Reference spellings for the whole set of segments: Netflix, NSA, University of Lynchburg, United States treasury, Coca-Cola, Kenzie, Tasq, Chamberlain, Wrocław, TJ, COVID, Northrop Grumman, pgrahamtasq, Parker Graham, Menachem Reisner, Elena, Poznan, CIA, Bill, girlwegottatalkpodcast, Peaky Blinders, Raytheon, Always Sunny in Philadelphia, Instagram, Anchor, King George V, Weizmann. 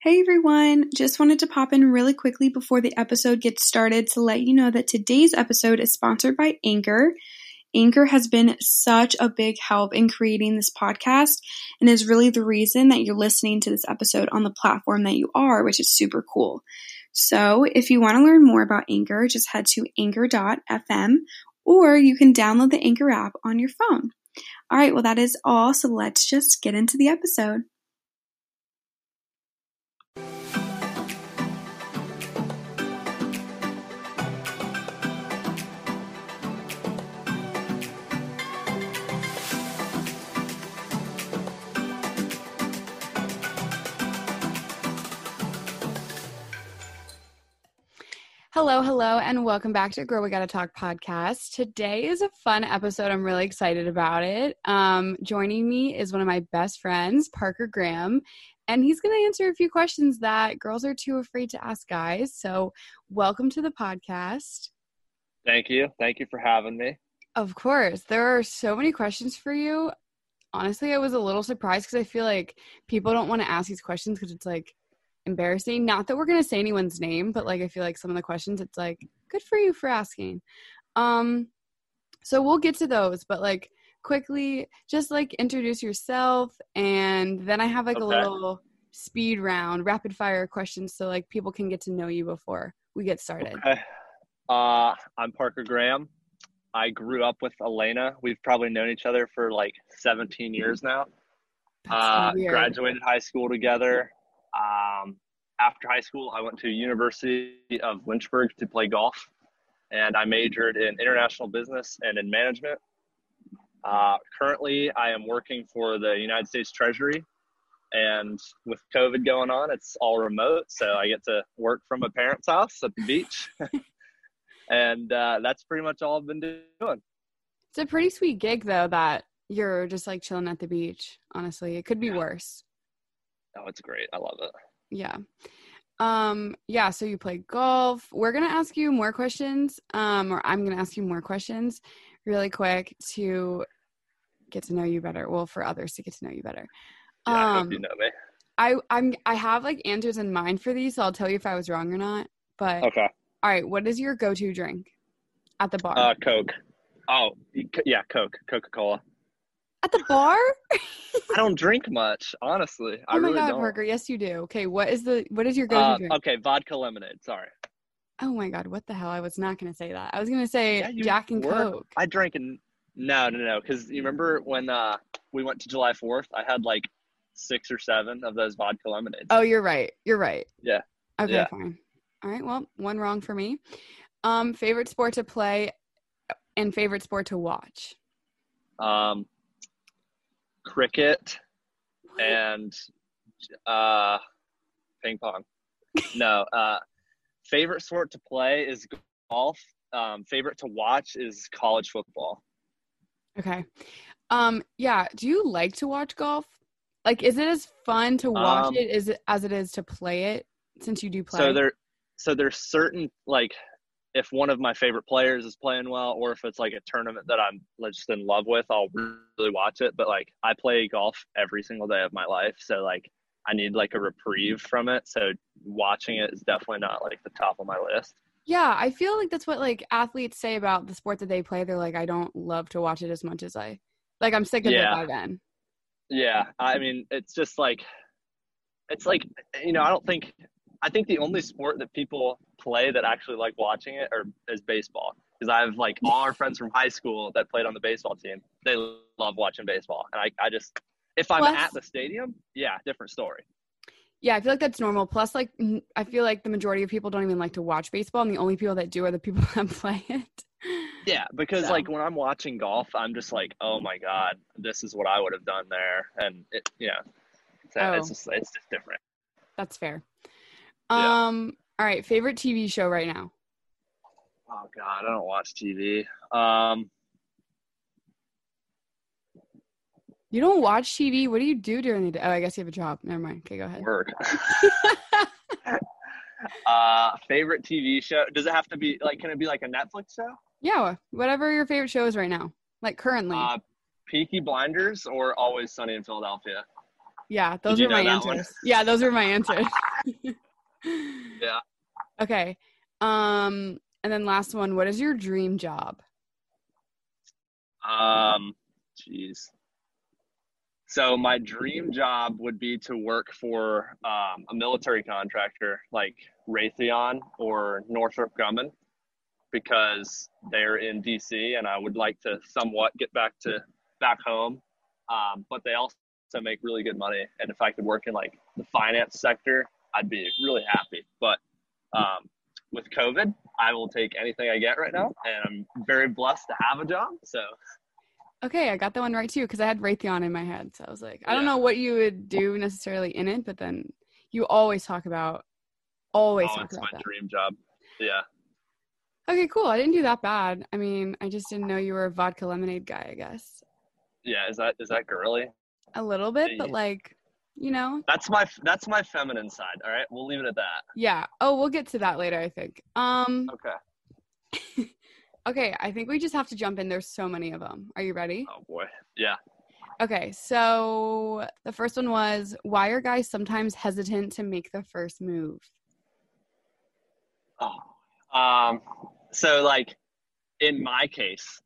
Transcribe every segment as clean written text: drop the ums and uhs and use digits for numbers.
Hey everyone, just wanted to pop in really quickly before the episode gets started to let you know that today's episode is sponsored by Anchor. Anchor has been such a big help in creating this podcast and is really the reason that you're listening to this episode on the platform that you are, which is super cool. So if you want to learn more about Anchor, just head to anchor.fm or you can download the Anchor app on your phone. All right, well that is all, so let's just get into the episode. Hello, and welcome back to Girl We Gotta Talk podcast. Today is a fun episode. I'm really excited about it. Joining me is one of my best friends, Parker Graham, and he's going to answer a few questions that girls are too afraid to ask guys. So welcome to the podcast. Thank you. Thank you for having me. Of course. There are so many questions for you. Honestly, I was a little surprised because I feel like people don't want to ask these questions because it's like, embarrassing. Not that we're going to say anyone's name, but like I feel like some of the questions it's like good for you for asking. So we'll get to those, but like quickly just like introduce yourself, and then I have like a little speed round rapid fire questions so like people can get to know you before we get started. Okay. I'm Parker Graham. I grew up with Elena. We've probably known each other for like 17 years now. Graduated high school together. After high school, I went to University of Lynchburg to play golf, and I majored in international business and in management. Currently, I am working for the United States Treasury, and with COVID going on, it's all remote, so I get to work from my parents' house at the beach, and that's pretty much all I've been doing. It's a pretty sweet gig, though, that you're just, like, chilling at the beach, honestly. It could be worse. Oh, it's great. I love it. Yeah. So you play golf. We're going to ask you more questions, or I'm going to ask you more questions really quick to get to know you better. Well, for others to get to know you better. Yeah, I hope you know me. I have like answers in mind for these, so I'll tell you if I was wrong or not. But okay. All right. What is your go-to drink at the bar? Coke. Oh, yeah. Coke. Coca-Cola. At the bar? I don't drink much, honestly. Oh my God, Parker, yes you do. Okay, what is your go-to drink? Okay, vodka lemonade, sorry. Oh my God, what the hell? I was not going to say that. I was going to say Jack and Coke. I drank no, because you remember when we went to July 4th, I had like 6 or 7 of those vodka lemonades. Oh, you're right. Yeah. Okay, fine. All right, well, one wrong for me. Favorite sport to play and favorite sport to watch? Cricket and ping pong. No, favorite sport to play is golf. Favorite to watch is college football. Okay. Do you like to watch golf? Like, is it as fun to watch as it is to play it, since you do play? So there's certain, like, if one of my favorite players is playing well, or if it's like a tournament that I'm just in love with, I'll really watch it. But like, I play golf every single day of my life. So like, I need like a reprieve from it. So watching it is definitely not like the top of my list. Yeah. I feel like that's what like athletes say about the sport that they play. They're like, I don't love to watch it as much as I'm sick of it by then. Yeah. I mean, it's just like, I think the only sport that people play that actually like watching it is baseball. Because I have like all our friends from high school that played on the baseball team. They love watching baseball. And I just, if I'm at the stadium, different story. Yeah, I feel like that's normal. Plus, like, I feel like the majority of people don't even like to watch baseball. And the only people that do are the people that play it. Yeah, because like when I'm watching golf, I'm just like, oh my God, this is what I would have done there. And it, it's just different. That's fair. All right, favorite TV show right now? Oh God, I don't watch TV. You don't watch TV? What do you do during the day? Oh, I guess you have a job. Never mind. Okay, go ahead. Work. Favorite TV show? Does it have to be like, can it be like a Netflix show? Yeah, whatever your favorite show is right now, like currently. Peaky Blinders or Always Sunny in Philadelphia? Yeah, those are my answers. Yeah. Okay. And then last one, what is your dream job? Geez. So my dream job would be to work for a military contractor like Raytheon or Northrop Grumman, because they're in DC and I would like to somewhat get back home. But they also make really good money. And if I could work in like the finance sector, I'd be really happy. But with COVID, I will take anything I get right now. And I'm very blessed to have a job. So. Okay. I got that one right too. Cause I had Raytheon in my head. So I was like, I don't know what you would do necessarily in it, but then you always talk about, it's my dream job. Yeah. Okay, cool. I didn't do that bad. I mean, I just didn't know you were a vodka lemonade guy, I guess. Yeah, is that girly? A little bit, but like, you know. That's my feminine side, all right? We'll leave it at that. Yeah. Oh, we'll get to that later, I think. Okay. Okay, I think we just have to jump in. There's so many of them. Are you ready? Oh, boy. Yeah. Okay, so the first one was, why are guys sometimes hesitant to make the first move? Oh, so like in my case,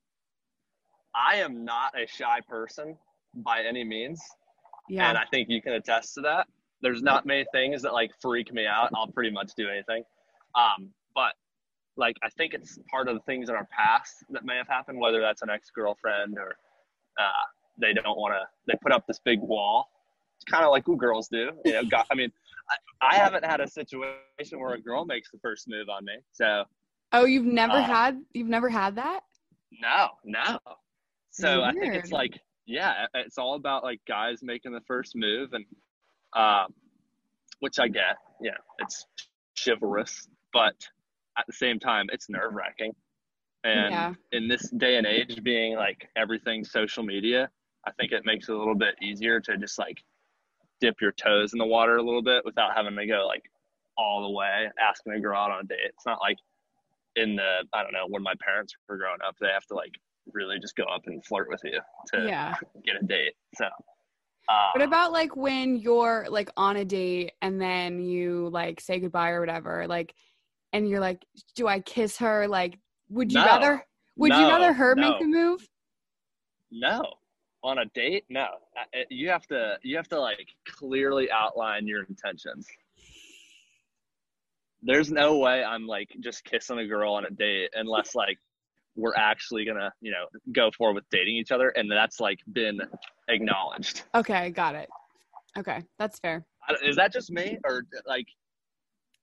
I am not a shy person by any means. Yeah. And I think you can attest to that. There's not many things that like freak me out. I'll pretty much do anything. But like, I think it's part of the things in our past that may have happened, whether that's an ex-girlfriend or, they don't want to, they put up this big wall. It's kind of like what girls do, you know, I mean, I haven't had a situation where a girl makes the first move on me. So. Oh, you've never had that? No. So weird. I think it's like, yeah, it's all about like guys making the first move, and which I get, yeah, it's chivalrous, but at the same time, it's nerve wracking. And in this day and age, being like everything social media, I think it makes it a little bit easier to just like dip your toes in the water a little bit without having to go like all the way asking a girl out on a date. It's not like in the, I don't know, when my parents were growing up, they have to like really just go up and flirt with you to get a date. So what about like when you're like on a date and then you like say goodbye or whatever, like, and you're like, do I kiss her? Like, would you rather her make the move? No. On a date? No. You have to like clearly outline your intentions. There's no way I'm like just kissing a girl on a date unless like we're actually going to, you know, go forward with dating each other. And that's like been acknowledged. Okay. Got it. Okay. That's fair. Is that just me or like?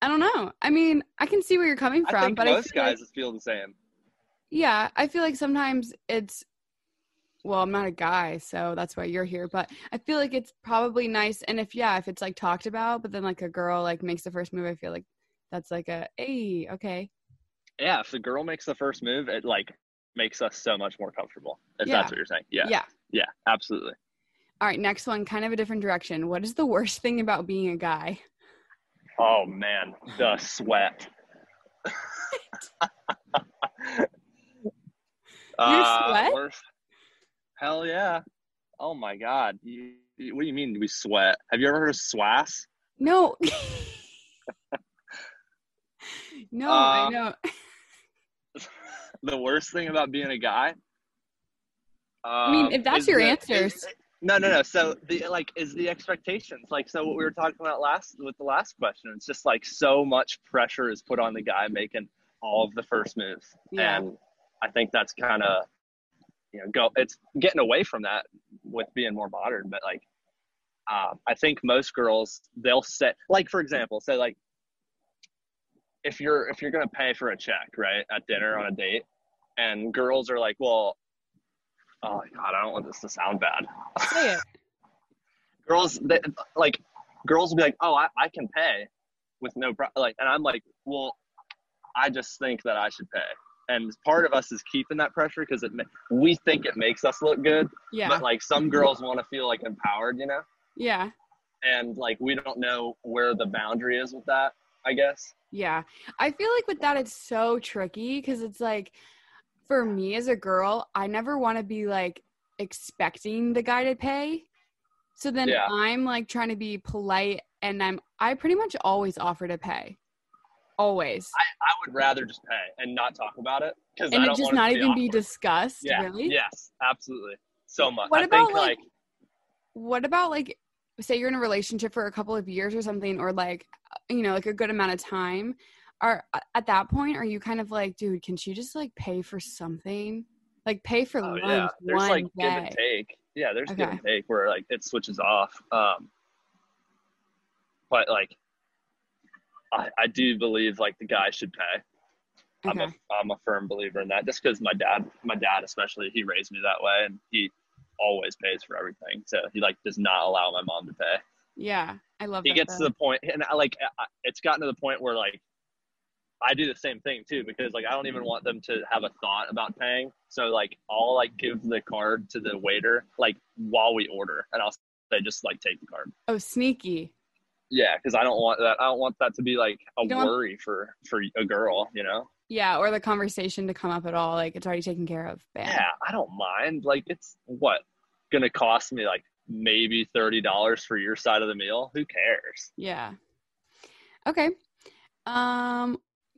I don't know. I mean, I can see where you're coming from, but I think most guys feel the same. Yeah. I feel like sometimes it's, well, I'm not a guy, so that's why you're here, but I feel like it's probably nice. And if it's like talked about, but then like a girl like makes the first move, I feel like that's like okay. Yeah, if the girl makes the first move, it like makes us so much more comfortable. If that's what you're saying. Yeah. Yeah. Yeah, absolutely. All right, next one, kind of a different direction. What is the worst thing about being a guy? Oh man, the sweat. Your sweat? Worst. Hell yeah. Oh my God. What do you mean we sweat? Have you ever heard of swass? No. No, I know. The worst thing about being a guy? I mean, if that's your answers. No. So, is the expectations. Like, so what we were talking about with the last question, it's just, like, so much pressure is put on the guy making all of the first moves. Yeah. And I think that's kind of, you know, it's getting away from that with being more modern. But, like, I think most girls, they'll set, like, for example, so, like, if you're going to pay for a check, right, at dinner on a date, and girls are like, well, oh, God, I don't want this to sound bad. Say it. Girls will be like, oh, I can pay with no problem. Like, and I'm like, well, I just think that I should pay. And part of us is keeping that pressure because we think it makes us look good. Yeah. But, like, some girls want to feel, like, empowered, you know? Yeah. And, like, we don't know where the boundary is with that, I guess. Yeah. I feel like with that, it's so tricky because it's like, for me as a girl, I never want to be like expecting the guy to pay. So then I'm like trying to be polite and I pretty much always offer to pay. Always. I would rather just pay and not talk about it because I don't just want not to even be discussed. Yeah. Really? Yes, absolutely. So much. What about say you're in a relationship for a couple of years or something, or a good amount of time, or at that point, are you kind of like, dude, can she just pay for something? Pay for lunch. Yeah. There's give and take. Yeah. There's give and take where it switches off. But I do believe the guy should pay. Okay. I'm a firm believer in that, just because my dad especially, he raised me that way, and he always pays for everything. So he does not allow my mom to pay. Yeah, I love that. He gets to the point, and it's gotten to the point where I do the same thing too, because I don't even want them to have a thought about paying. So I'll give the card to the waiter while we order, and I'll say just take the card. Oh, sneaky. Yeah, because I don't want that. I don't want that to be a worry for a girl, you know. Yeah, or the conversation to come up at all. It's already taken care of. Bam. Yeah, I don't mind. It's gonna cost me maybe $30 for your side of the meal. Who cares? Yeah. Okay.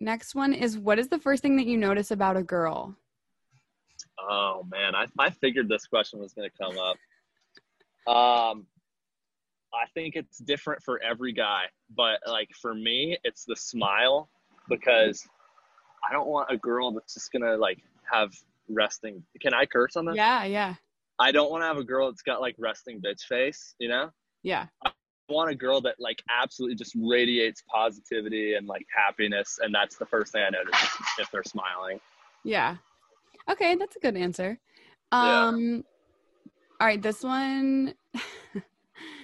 Next one is, what is the first thing that you notice about a girl? Oh man, I figured this question was gonna come up. I think it's different for every guy, but for me, it's the smile, because I don't want a girl that's just gonna have resting. Can I curse on this? Yeah. I don't want to have a girl that's got resting bitch face, you know? Yeah. I want a girl that absolutely just radiates positivity and happiness, and that's the first thing I notice if they're smiling. Yeah. Okay, that's a good answer. All right, this one.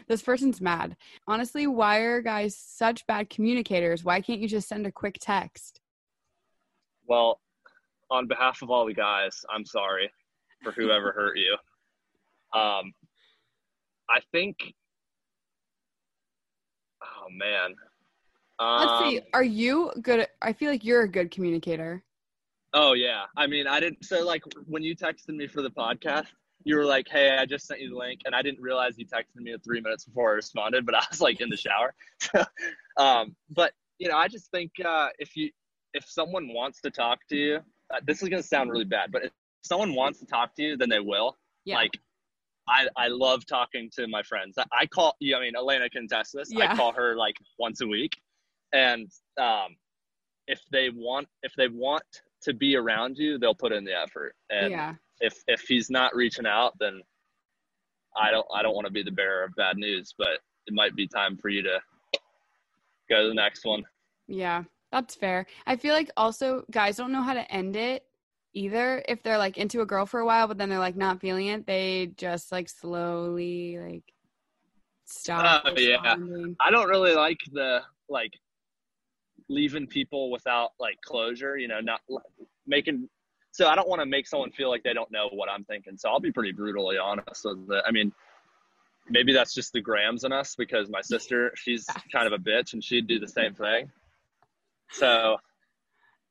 This person's mad. Honestly, why are guys such bad communicators? Why can't you just send a quick text? Well, on behalf of all the guys, I'm sorry for whoever hurt you. I think, oh man. Let's see, are you good? I feel like you're a good communicator. Oh yeah. I mean, I didn't, so when you texted me for the podcast, you were like, hey, I just sent you the link, and I didn't realize you texted me 3 minutes before I responded, but I was in the shower. But I just think if someone wants to talk to you, this is going to sound really bad, but if someone wants to talk to you, then they will. Yeah. I love talking to my friends. I call you. I mean, Elena can test this. Yeah. I call her once a week, and if they want to be around you, they'll put in the effort. And yeah. If he's not reaching out, then I don't want to be the bearer of bad news, but it might be time for you to go to the next one. Yeah, that's fair. I feel also guys don't know how to end it either. If they're into a girl for a while, but then they're not feeling it, they just slowly stop. Yeah, I don't really like the leaving people without closure. You know, not making. So I don't want to make someone feel they don't know what I'm thinking. So I'll be pretty brutally honest with it. I mean, maybe that's just the Grahams in us, because my sister, she's kind of a bitch, and she'd do the same thing. So.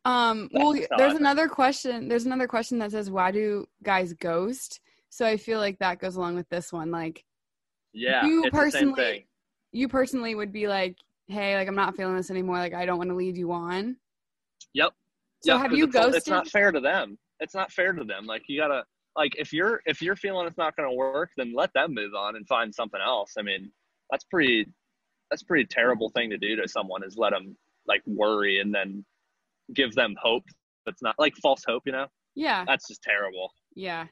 There's another question that says, why do guys ghost? So I feel that goes along with this one. Yeah, you personally would be hey, I'm not feeling this anymore. I don't want to lead you on. Yep. So yeah, have you ghosted? It's not fair to them. You gotta if you're feeling it's not gonna work, then let them move on and find something else. I mean, that's pretty terrible thing to do to someone, is let them worry and then give them hope. It's not false hope, you know? Yeah. That's just terrible. Yeah.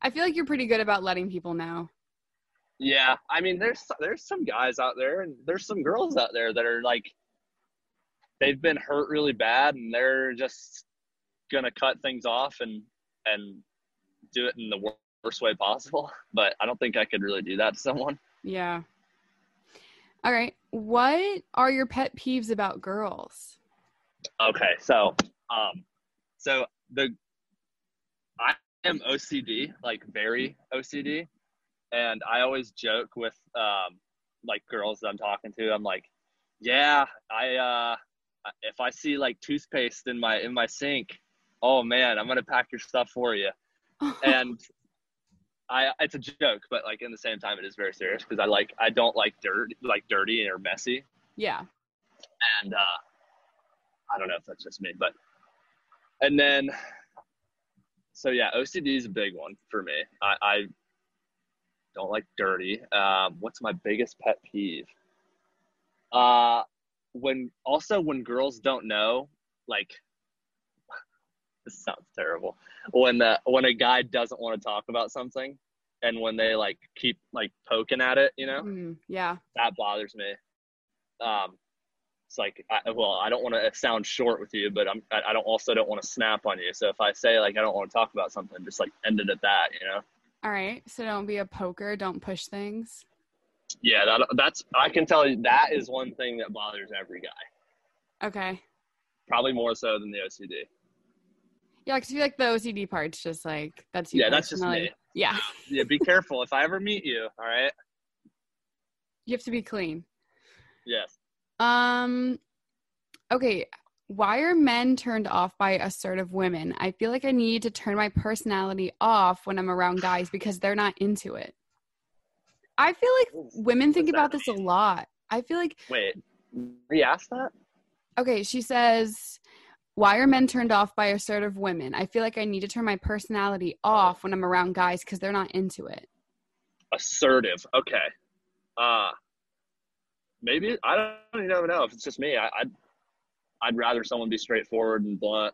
I feel you're pretty good about letting people know. Yeah. I mean, there's some guys out there, and there's some girls out there that are they've been hurt really bad, and they're just going to cut things off and do it in the worst way possible. But I don't think I could really do that to someone. Yeah. All right. What are your pet peeves about girls? Okay. So, I am OCD, very OCD. And I always joke with, girls that I'm talking to. I'm like, yeah, if I see toothpaste in my sink, oh man, I'm gonna pack your stuff for you. And it's a joke, but like in the same time, it is very serious because I don't like dirty or messy. Yeah. And I don't know if that's just me, but and then so yeah, OCD is a big one for me. I don't like dirty. What's my biggest pet peeve? When girls don't know, like, this sounds terrible. When a guy doesn't want to talk about something, and when they like keep like poking at it, you know, yeah, that bothers me. It's like, I don't want to sound short with you, but I don't want to snap on you. So if I say like I don't want to talk about something, just like end it at that, you know. All right. So don't be a poker. Don't push things. Yeah, that's I can tell you that is one thing that bothers every guy. Okay. Probably more so than the OCD. Yeah, because you like the OCD part's just like that's you. Yeah, that's just me. Yeah. Yeah. Be careful if I ever meet you. All right. You have to be clean. Yes. Okay. Why are men turned off by assertive women? I feel like I need to turn my personality off when I'm around guys because they're not into it. I feel like women think about this a lot. I feel like... Wait, we asked that? Okay, she says, why are men turned off by assertive women? I feel like I need to turn my personality off when I'm around guys because they're not into it. Assertive, okay. Maybe, I don't even know if it's just me. I'd rather someone be straightforward and blunt.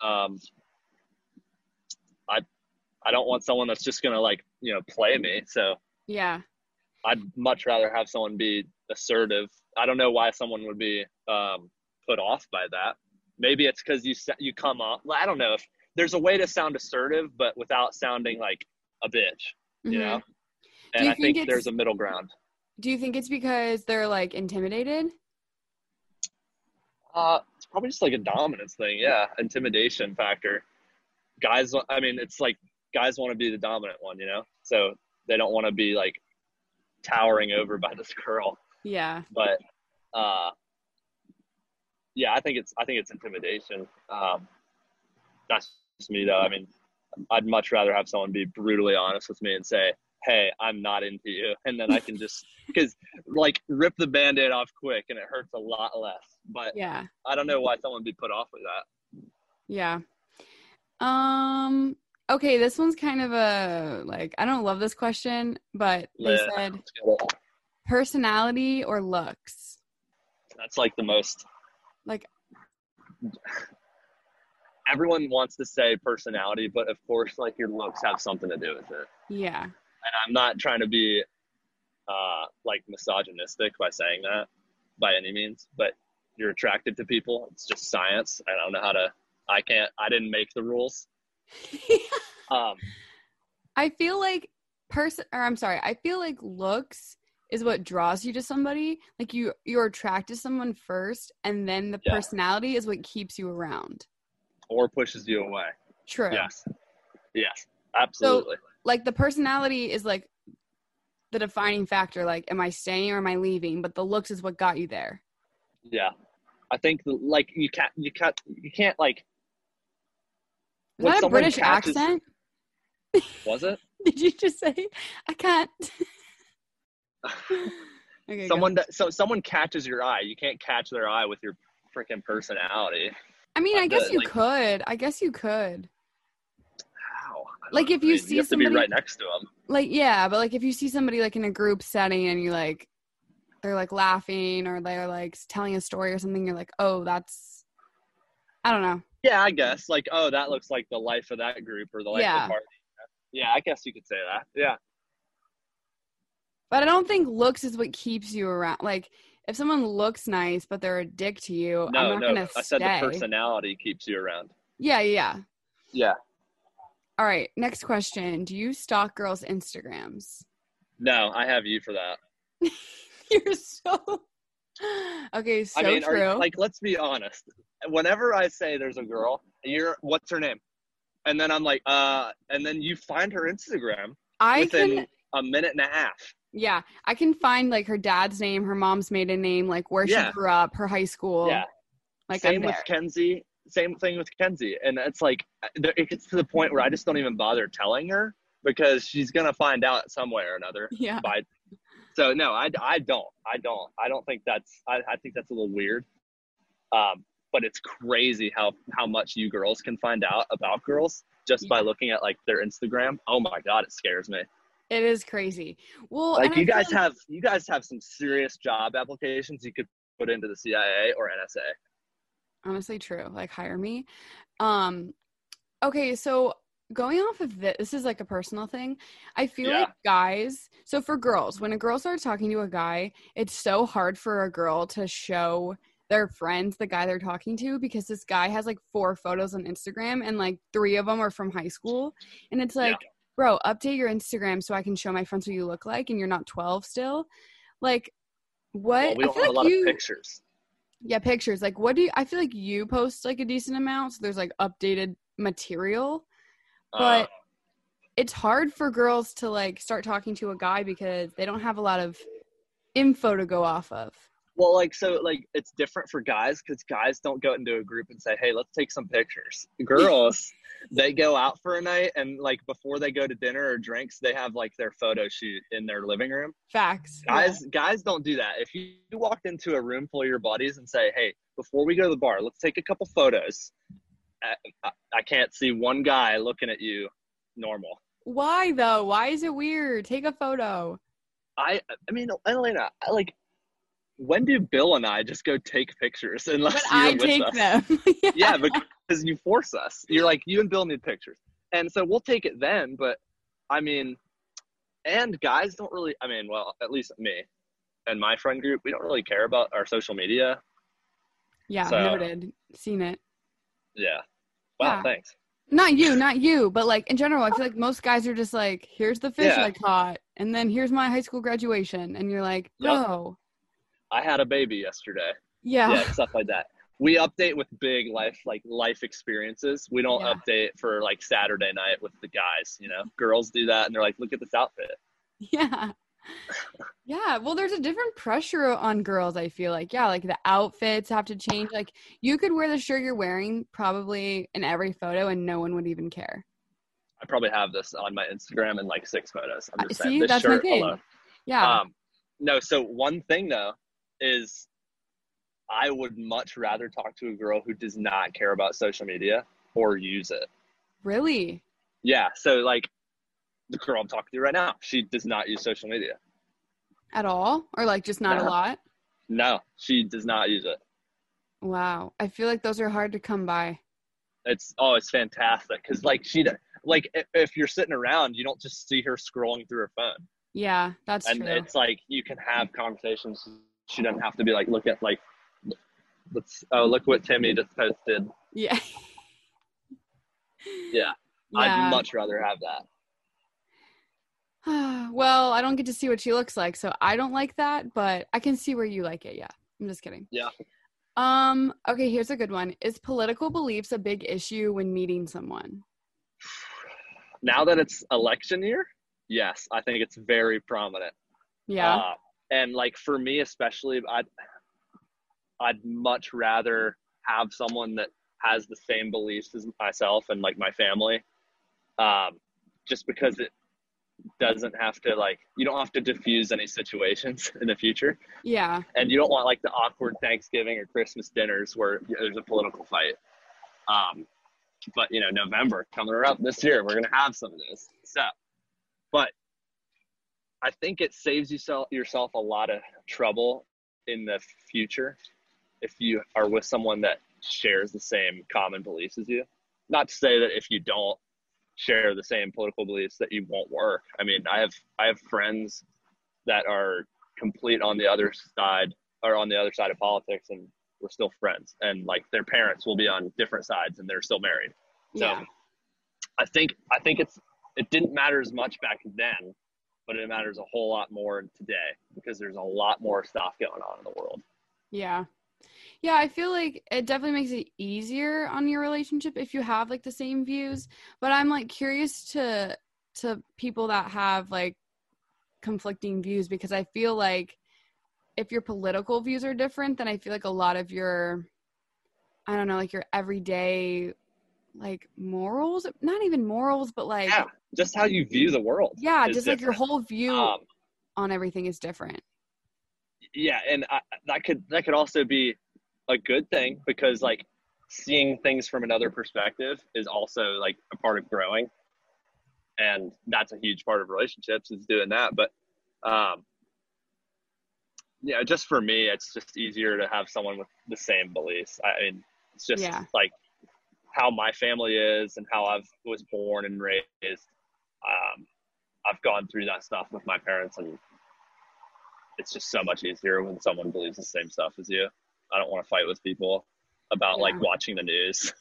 I don't want someone that's just going to, like, you know, play me, so... Yeah. I'd much rather have someone be assertive. I don't know why someone would be put off by that. Maybe it's because you come off. I don't know if there's a way to sound assertive, but without sounding like a bitch, you know? And I think there's a middle ground. Do you think it's because they're like intimidated? It's probably just like a dominance thing. Yeah. Intimidation factor. Guys want to be the dominant one, you know? So they don't want to be like towering over by this girl. Yeah. But yeah, I think it's intimidation. That's just me though. I mean, I'd much rather have someone be brutally honest with me and say, hey, I'm not into you. And then I can just, because like rip the Band-Aid off quick and it hurts a lot less. But yeah, I don't know why someone would be put off with that. Yeah. Okay, this one's kind of a, like, I don't love this question, but they said personality or looks. That's, like, the most. Like. Everyone wants to say personality, but, of course, like, your looks have something to do with it. Yeah. And I'm not trying to be, misogynistic by saying that by any means, but you're attracted to people. It's just science. I don't know how to – I didn't make the rules. I feel like I feel like looks is what draws you to somebody. Like you're attracted to someone first, and then the personality is what keeps you around or pushes you away. True. Yes, absolutely. So, like the personality is like the defining factor. Like, am I staying or am I leaving? But the looks is what got you there. Yeah, I think like you can't like. Was that a British accent? Was it? Did you just say, I can't? Okay, someone catches your eye. You can't catch their eye with your freaking personality. I mean, I guess you could. How? Like if you see somebody. You have to be right next to them. Like, yeah, but like if you see somebody like in a group setting and you like, they're like laughing or they're like telling a story or something, you're like, oh, that's, I don't know. Yeah, I guess. Like, oh, that looks like the life of that group or the life of the party. Yeah, I guess you could say that. Yeah. But I don't think looks is what keeps you around. Like, if someone looks nice but they're a dick to you, I'm not going to stay. I said the personality keeps you around. Yeah. All right, next question. Do you stalk girls' Instagrams? No, I have you for that. You're so... Okay, so true. Let's be honest. Whenever I say there's a girl, what's her name? And then I'm like, and then you find her Instagram within a minute and a half. Yeah, I can find like her dad's name, her mom's maiden name, like where she grew up, her high school. Yeah. Like Same thing with Kenzie, and it's like it's to the point where I just don't even bother telling her because she's going to find out some way or another. Yeah. So no, I don't think that's, I think that's a little weird. But it's crazy how much you girls can find out about girls just by looking at like their Instagram. Oh my God, it scares me. It is crazy. Well, like you guys have some serious job applications you could put into the CIA or NSA. Honestly, true. Like, hire me. Okay, so going off of this is like a personal thing. I feel like guys, so for girls, when a girl starts talking to a guy, it's so hard for a girl to show their friends the guy they're talking to, because this guy has like 4 photos on Instagram and like 3 of them are from high school. And it's like, bro, update your Instagram so I can show my friends what you look like and you're not 12 still. Like, what? Well, we don't have a lot of pictures. Yeah, pictures. Like, I feel like you post like a decent amount, so there's like updated material, but it's hard for girls to like start talking to a guy because they don't have a lot of info to go off of. Well, like, so like it's different for guys because guys don't go into a group and say, hey, let's take some pictures. Girls, they go out for a night and like before they go to dinner or drinks, they have like their photo shoot in their living room. Facts. Guys don't do that. If you walked into a room full of your buddies and say, hey, before we go to the bar, let's take a couple photos, I can't see one guy looking at you normal. Why though? Why is it weird? Take a photo. I mean, Elena, like, when do Bill and I just go take pictures unless you're with us? I take them. Yeah, because you force us. You're like, you and Bill need pictures. And so we'll take it then, but I mean, and guys don't really, I mean, well, at least me and my friend group, we don't really care about our social media. Yeah, so, noted. Seen it. Yeah. Wow, yeah. Thanks. Not you, but like in general, I feel like most guys are just like, here's the fish I caught, and then here's my high school graduation. And you're like, bro. I had a baby yesterday. Yeah, stuff like that. We update with big life, like life experiences. We don't update for like Saturday night with the guys, you know. Girls do that and they're like, look at this outfit. Yeah. Yeah. Well, there's a different pressure on girls, I feel like. Yeah. Like the outfits have to change. Like you could wear the shirt you're wearing probably in every photo and no one would even care. I probably have this on my Instagram in like 6 photos. I'm just saying, this shirt alone. Yeah. No. So one thing though, is I would much rather talk to a girl who does not care about social media or use it. Really? Yeah. So like the girl I'm talking to right now, she does not use social media. At all? Or like just not a lot? No, she does not use it. Wow. I feel like those are hard to come by. It's fantastic. Cause like if you're sitting around, you don't just see her scrolling through her phone. Yeah, that's true. And it's like, you can have conversations. She doesn't have to be like, look at like, look what Timmy just posted. Yeah. Yeah. I'd much rather have that. Well, I don't get to see what she looks like, so I don't like that, but I can see where you like it. Yeah. I'm just kidding. Yeah. Okay. Here's a good one. Is political beliefs a big issue when meeting someone? Now that it's election year? Yes. I think it's very prominent. Yeah. And like for me especially, I'd much rather have someone that has the same beliefs as myself and like my family, just because it doesn't have to like, you don't have to diffuse any situations in the future. Yeah. And you don't want like the awkward Thanksgiving or Christmas dinners where there's a political fight. But you know, November coming up this year, we're gonna have some of this stuff. But I think it saves yourself a lot of trouble in the future if you are with someone that shares the same common beliefs as you. Not to say that if you don't share the same political beliefs that you won't work. I mean, I have friends that are complete on the other side of politics, and we're still friends. And like their parents will be on different sides, and they're still married. So yeah. I think it didn't matter as much back then, but it matters a whole lot more today because there's a lot more stuff going on in the world. Yeah. Yeah, I feel like it definitely makes it easier on your relationship if you have like the same views, but I'm like curious to people that have like conflicting views, because I feel like if your political views are different, then I feel like a lot of your everyday like morals, not even morals, but like just how you view the world. Yeah, just different. Like your whole view on everything is different. Yeah, and that could also be a good thing, because like seeing things from another perspective is also like a part of growing, and that's a huge part of relationships is doing that. But yeah, just for me, it's just easier to have someone with the same beliefs. I mean, it's just like how my family is and how I was born and raised. I've gone through that stuff with my parents, and it's just so much easier when someone believes the same stuff as you. I don't want to fight with people about like watching the news.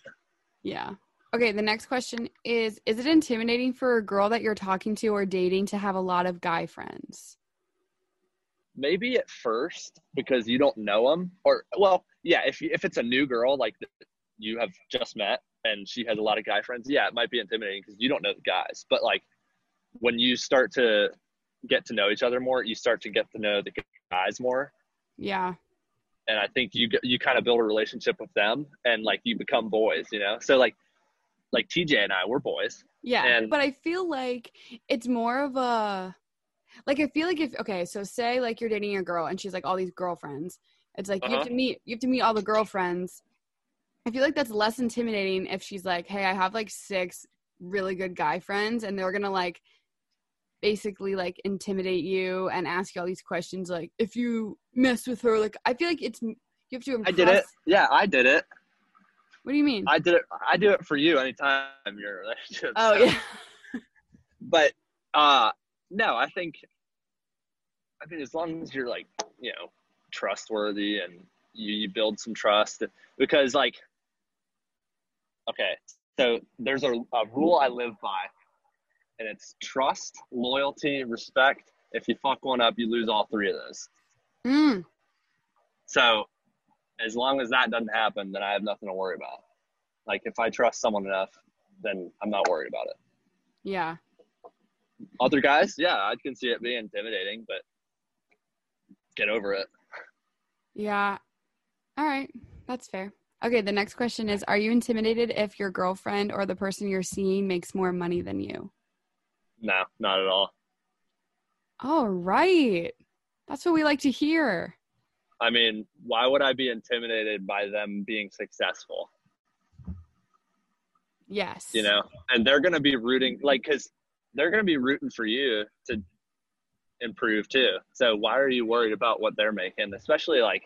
Yeah. Okay. The next question is it intimidating for a girl that you're talking to or dating to have a lot of guy friends? Maybe at first, because you don't know them, or, well, yeah, if it's a new girl, like you have just met and she has a lot of guy friends. Yeah. It might be intimidating because you don't know the guys, but like when you start to get to know each other more, you start to get to know the guys more. Yeah. And I think you kind of build a relationship with them, and like you become boys, you know? So like TJ and I, we're boys. Yeah. But I feel like it's more of a, like, I feel like so say like you're dating a girl and she's like all these girlfriends, it's like you have to meet all the girlfriends. I feel like that's less intimidating if she's like, hey, I have like 6 really good guy friends, and they're going to like basically like intimidate you and ask you all these questions, like if you mess with her, like I feel like it's, you have to impress. I did it. Yeah, I did it. What do you mean? I did it. I do it for you anytime you're in a relationship. Oh, so. Yeah. But no, I mean as long as you're like, you know, trustworthy and you build some trust, because like, okay, so there's a rule I live by. And it's trust, loyalty, respect. If you fuck one up, you lose all 3 of those. Mm. So as long as that doesn't happen, then I have nothing to worry about. Like if I trust someone enough, then I'm not worried about it. Yeah. Other guys, yeah, I can see it being intimidating, but get over it. Yeah. All right. That's fair. Okay, the next question is, are you intimidated if your girlfriend or the person you're seeing makes more money than you? No, not at all. All right. That's what we like to hear. I mean, why would I be intimidated by them being successful? Yes. You know, and they're going to be rooting, like, because they're going to be rooting for you to improve too. So why are you worried about what they're making, especially like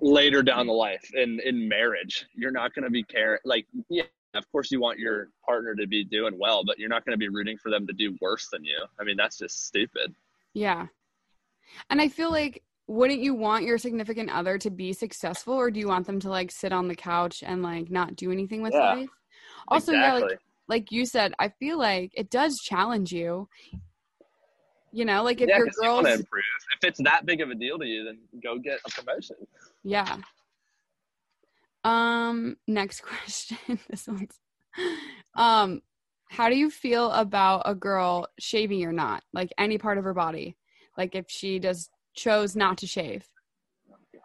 later down the life in marriage? You're not going to be caring, like, yeah. Of course you want your partner to be doing well, but you're not going to be rooting for them to do worse than you. I mean, that's just stupid. Yeah. And I feel like, wouldn't you want your significant other to be successful, or do you want them to like sit on the couch and like not do anything with life? Also, exactly. Yeah, like you said, I feel like it does challenge you. You know, like if your girl wants to improve, if it's that big of a deal to you, then go get a promotion. Yeah. Next question. This one's, how do you feel about a girl shaving or not? Like any part of her body? Like if she chose not to shave? Oh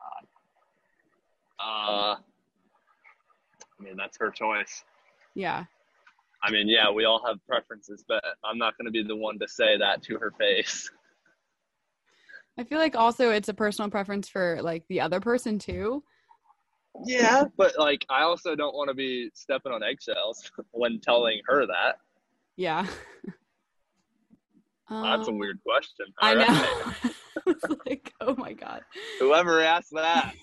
God. I mean, that's her choice. Yeah. I mean, yeah, we all have preferences, but I'm not going to be the one to say that to her face. I feel like also it's a personal preference for like the other person too. Yeah, but like I also don't want to be stepping on eggshells when telling her that. Yeah. That's a weird question. I know. It's like, oh my God. Whoever asked that.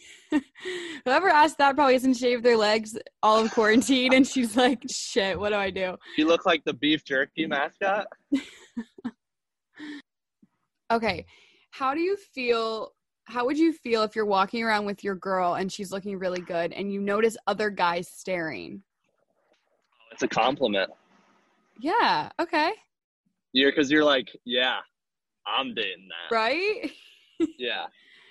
Probably hasn't shaved their legs all of quarantine, and she's like, shit, what do I do? You look like the beef jerky mascot. Okay. How would you feel if you're walking around with your girl and she's looking really good and you notice other guys staring? It's a compliment. Yeah. Okay. Yeah. Cause you're like, yeah, I'm dating that. Right? Yeah,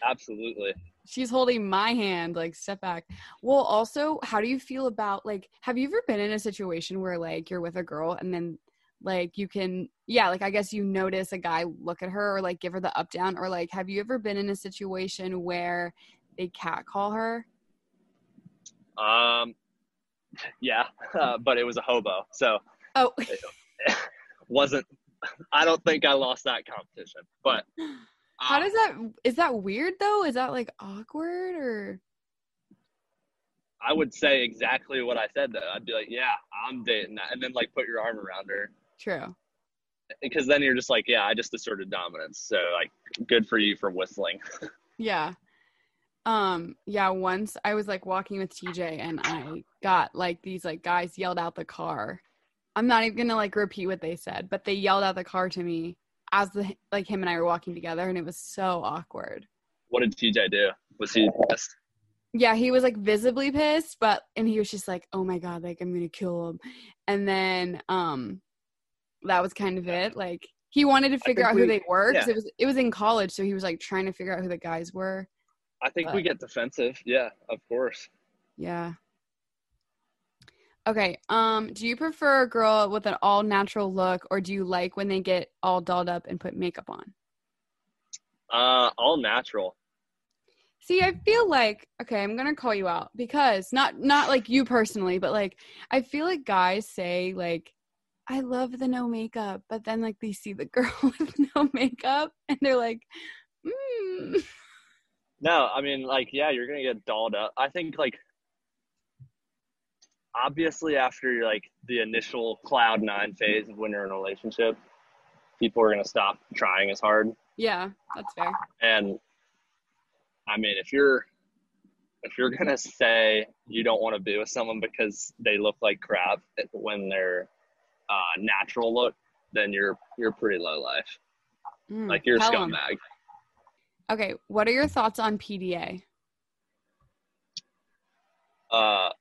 absolutely. She's holding my hand, like step back. Well, also, how do you feel about like, have you ever been in a situation where like you're with a girl and then like you can, yeah, like I guess you notice a guy look at her or like give her the up down, or like have you ever been in a situation where they catcall her? Yeah, but it was a hobo. So it wasn't, I don't think I lost that competition, but. How does that, is that weird though? Is that like awkward or? I would say exactly what I said though. I'd be like, yeah, I'm dating that. And then like put your arm around her. True. Because then you're just like, yeah, I just asserted dominance. So like, good for you for whistling. Yeah. Yeah, once I was like walking with TJ and I got like these like guys yelled out the car. I'm not even gonna like repeat what they said, but they yelled out the car to me as the like him and I were walking together, and it was so awkward. What did TJ do? Was he pissed? Yeah, he was like visibly pissed, but and he was just like, "Oh my god, like I'm gonna kill him," and then that was kind of it. Like he wanted to figure out who they were because it was in college, so he was like trying to figure out who the guys were. I think we get defensive. Yeah, of course. Yeah. Okay. Do you prefer a girl with an all-natural look, or do you like when they get all dolled up and put makeup on? All natural. See, I feel like, okay, I'm going to call you out because not like you personally, but like I feel like guys say like, I love the no makeup, but then like they see the girl with no makeup and they're like, No, I mean, like, yeah, you're going to get dolled up. I think, like, obviously after, like, the initial cloud nine phase of when you're in a relationship, people are going to stop trying as hard. Yeah, that's fair. And, I mean, if you're going to say you don't want to be with someone because they look like crap when they're natural look, then you're pretty low life. Like, you're a scumbag. Okay, what are your thoughts on PDA? On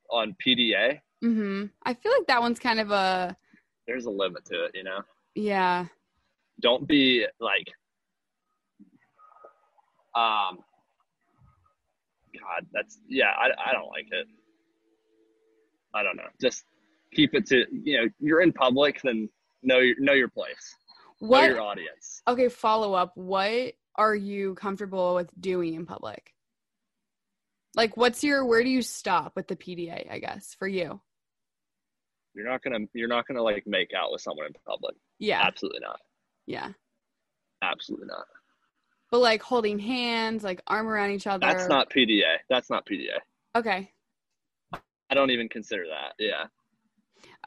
PDA? Mm-hmm. I feel like that one's kind of a... There's a limit to it, you know? Yeah. Don't be, like... God, that's... Yeah, I don't like it. I don't know. Just keep it to... You know, you're in public, then know your place. What? Know your audience. Okay, follow up. What... are you comfortable with doing in public? Like, where do you stop with the PDA, I guess, for you? You're not gonna like make out with someone in public. Yeah. Absolutely not. Yeah. Absolutely not. But like holding hands, like arm around each other. That's not PDA. Okay. I don't even consider that. Yeah.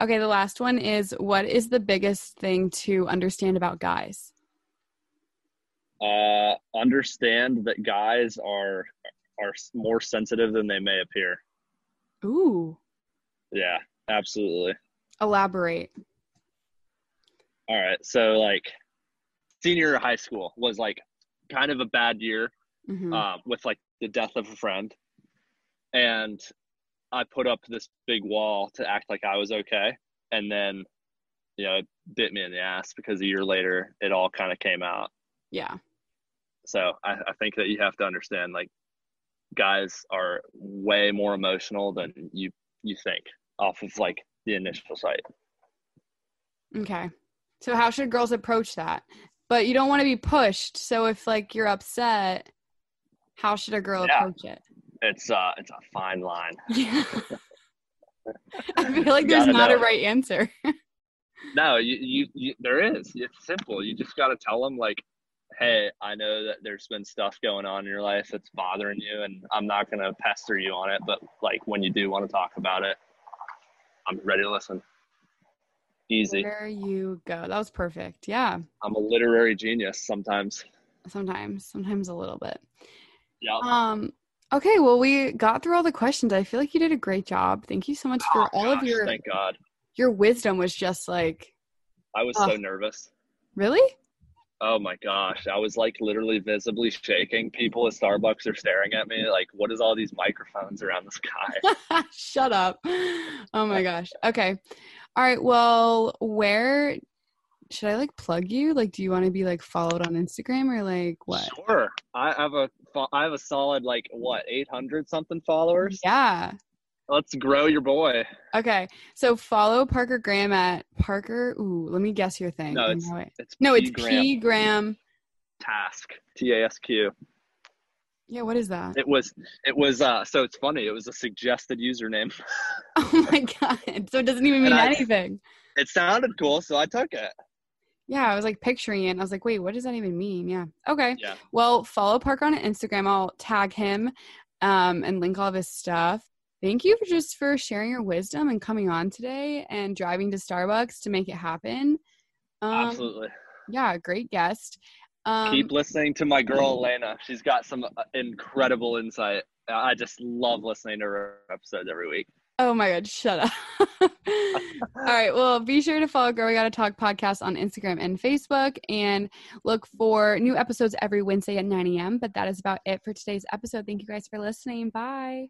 Okay. The last one is, what is the biggest thing to understand about guys? Understand that guys are more sensitive than they may appear. Ooh. Yeah, absolutely. Elaborate. All right. So like senior year of high school was like kind of a bad year, with like the death of a friend. And I put up this big wall to act like I was okay. And then, you know, it bit me in the ass because a year later it all kind of came out. Yeah. So I think that you have to understand, like, guys are way more emotional than you think off of, like, the initial sight. Okay. So how should girls approach that? But you don't want to be pushed. So if, like, you're upset, how should a girl approach it? It's a fine line. Yeah. I feel like there's not a right answer. No, you there is. It's simple. You just got to tell them, like, hey, I know that there's been stuff going on in your life that's bothering you, and I'm not going to pester you on it, but, like, when you do want to talk about it, I'm ready to listen. Easy. There you go. That was perfect. Yeah. I'm a literary genius sometimes. Sometimes a little bit. Yeah. Okay, well, we got through all the questions. I feel like you did a great job. Thank you so much for of your... Thank God. Your wisdom was just, like... I was so nervous. Really? Oh my gosh, I was like literally visibly shaking. People at Starbucks are staring at me like, what is all these microphones around the sky? Shut up. Oh my gosh. Okay. All right. Well, where should I like plug you? Like, do you want to be like followed on Instagram or like what? Sure. I have a solid like 800 something followers. Yeah. Let's grow your boy. Okay. So follow Parker Graham at Parker. Ooh, let me guess your thing. No, it's P Graham. Tasq. TASQ. Yeah, what is that? It was so it's funny, it was a suggested username. Oh my God. So it doesn't even mean anything. It sounded cool, so I took it. Yeah, I was like picturing it and I was like, wait, what does that even mean? Yeah. Okay. Yeah. Well, follow Parker on Instagram. I'll tag him and link all of his stuff. Thank you for sharing your wisdom and coming on today and driving to Starbucks to make it happen. Absolutely. Yeah, great guest. Keep listening to my girl, Elena. She's got some incredible insight. I just love listening to her episodes every week. Oh my God, shut up. All right. Well, be sure to follow Girl We Gotta Talk podcast on Instagram and Facebook and look for new episodes every Wednesday at 9 a.m. But that is about it for today's episode. Thank you guys for listening. Bye.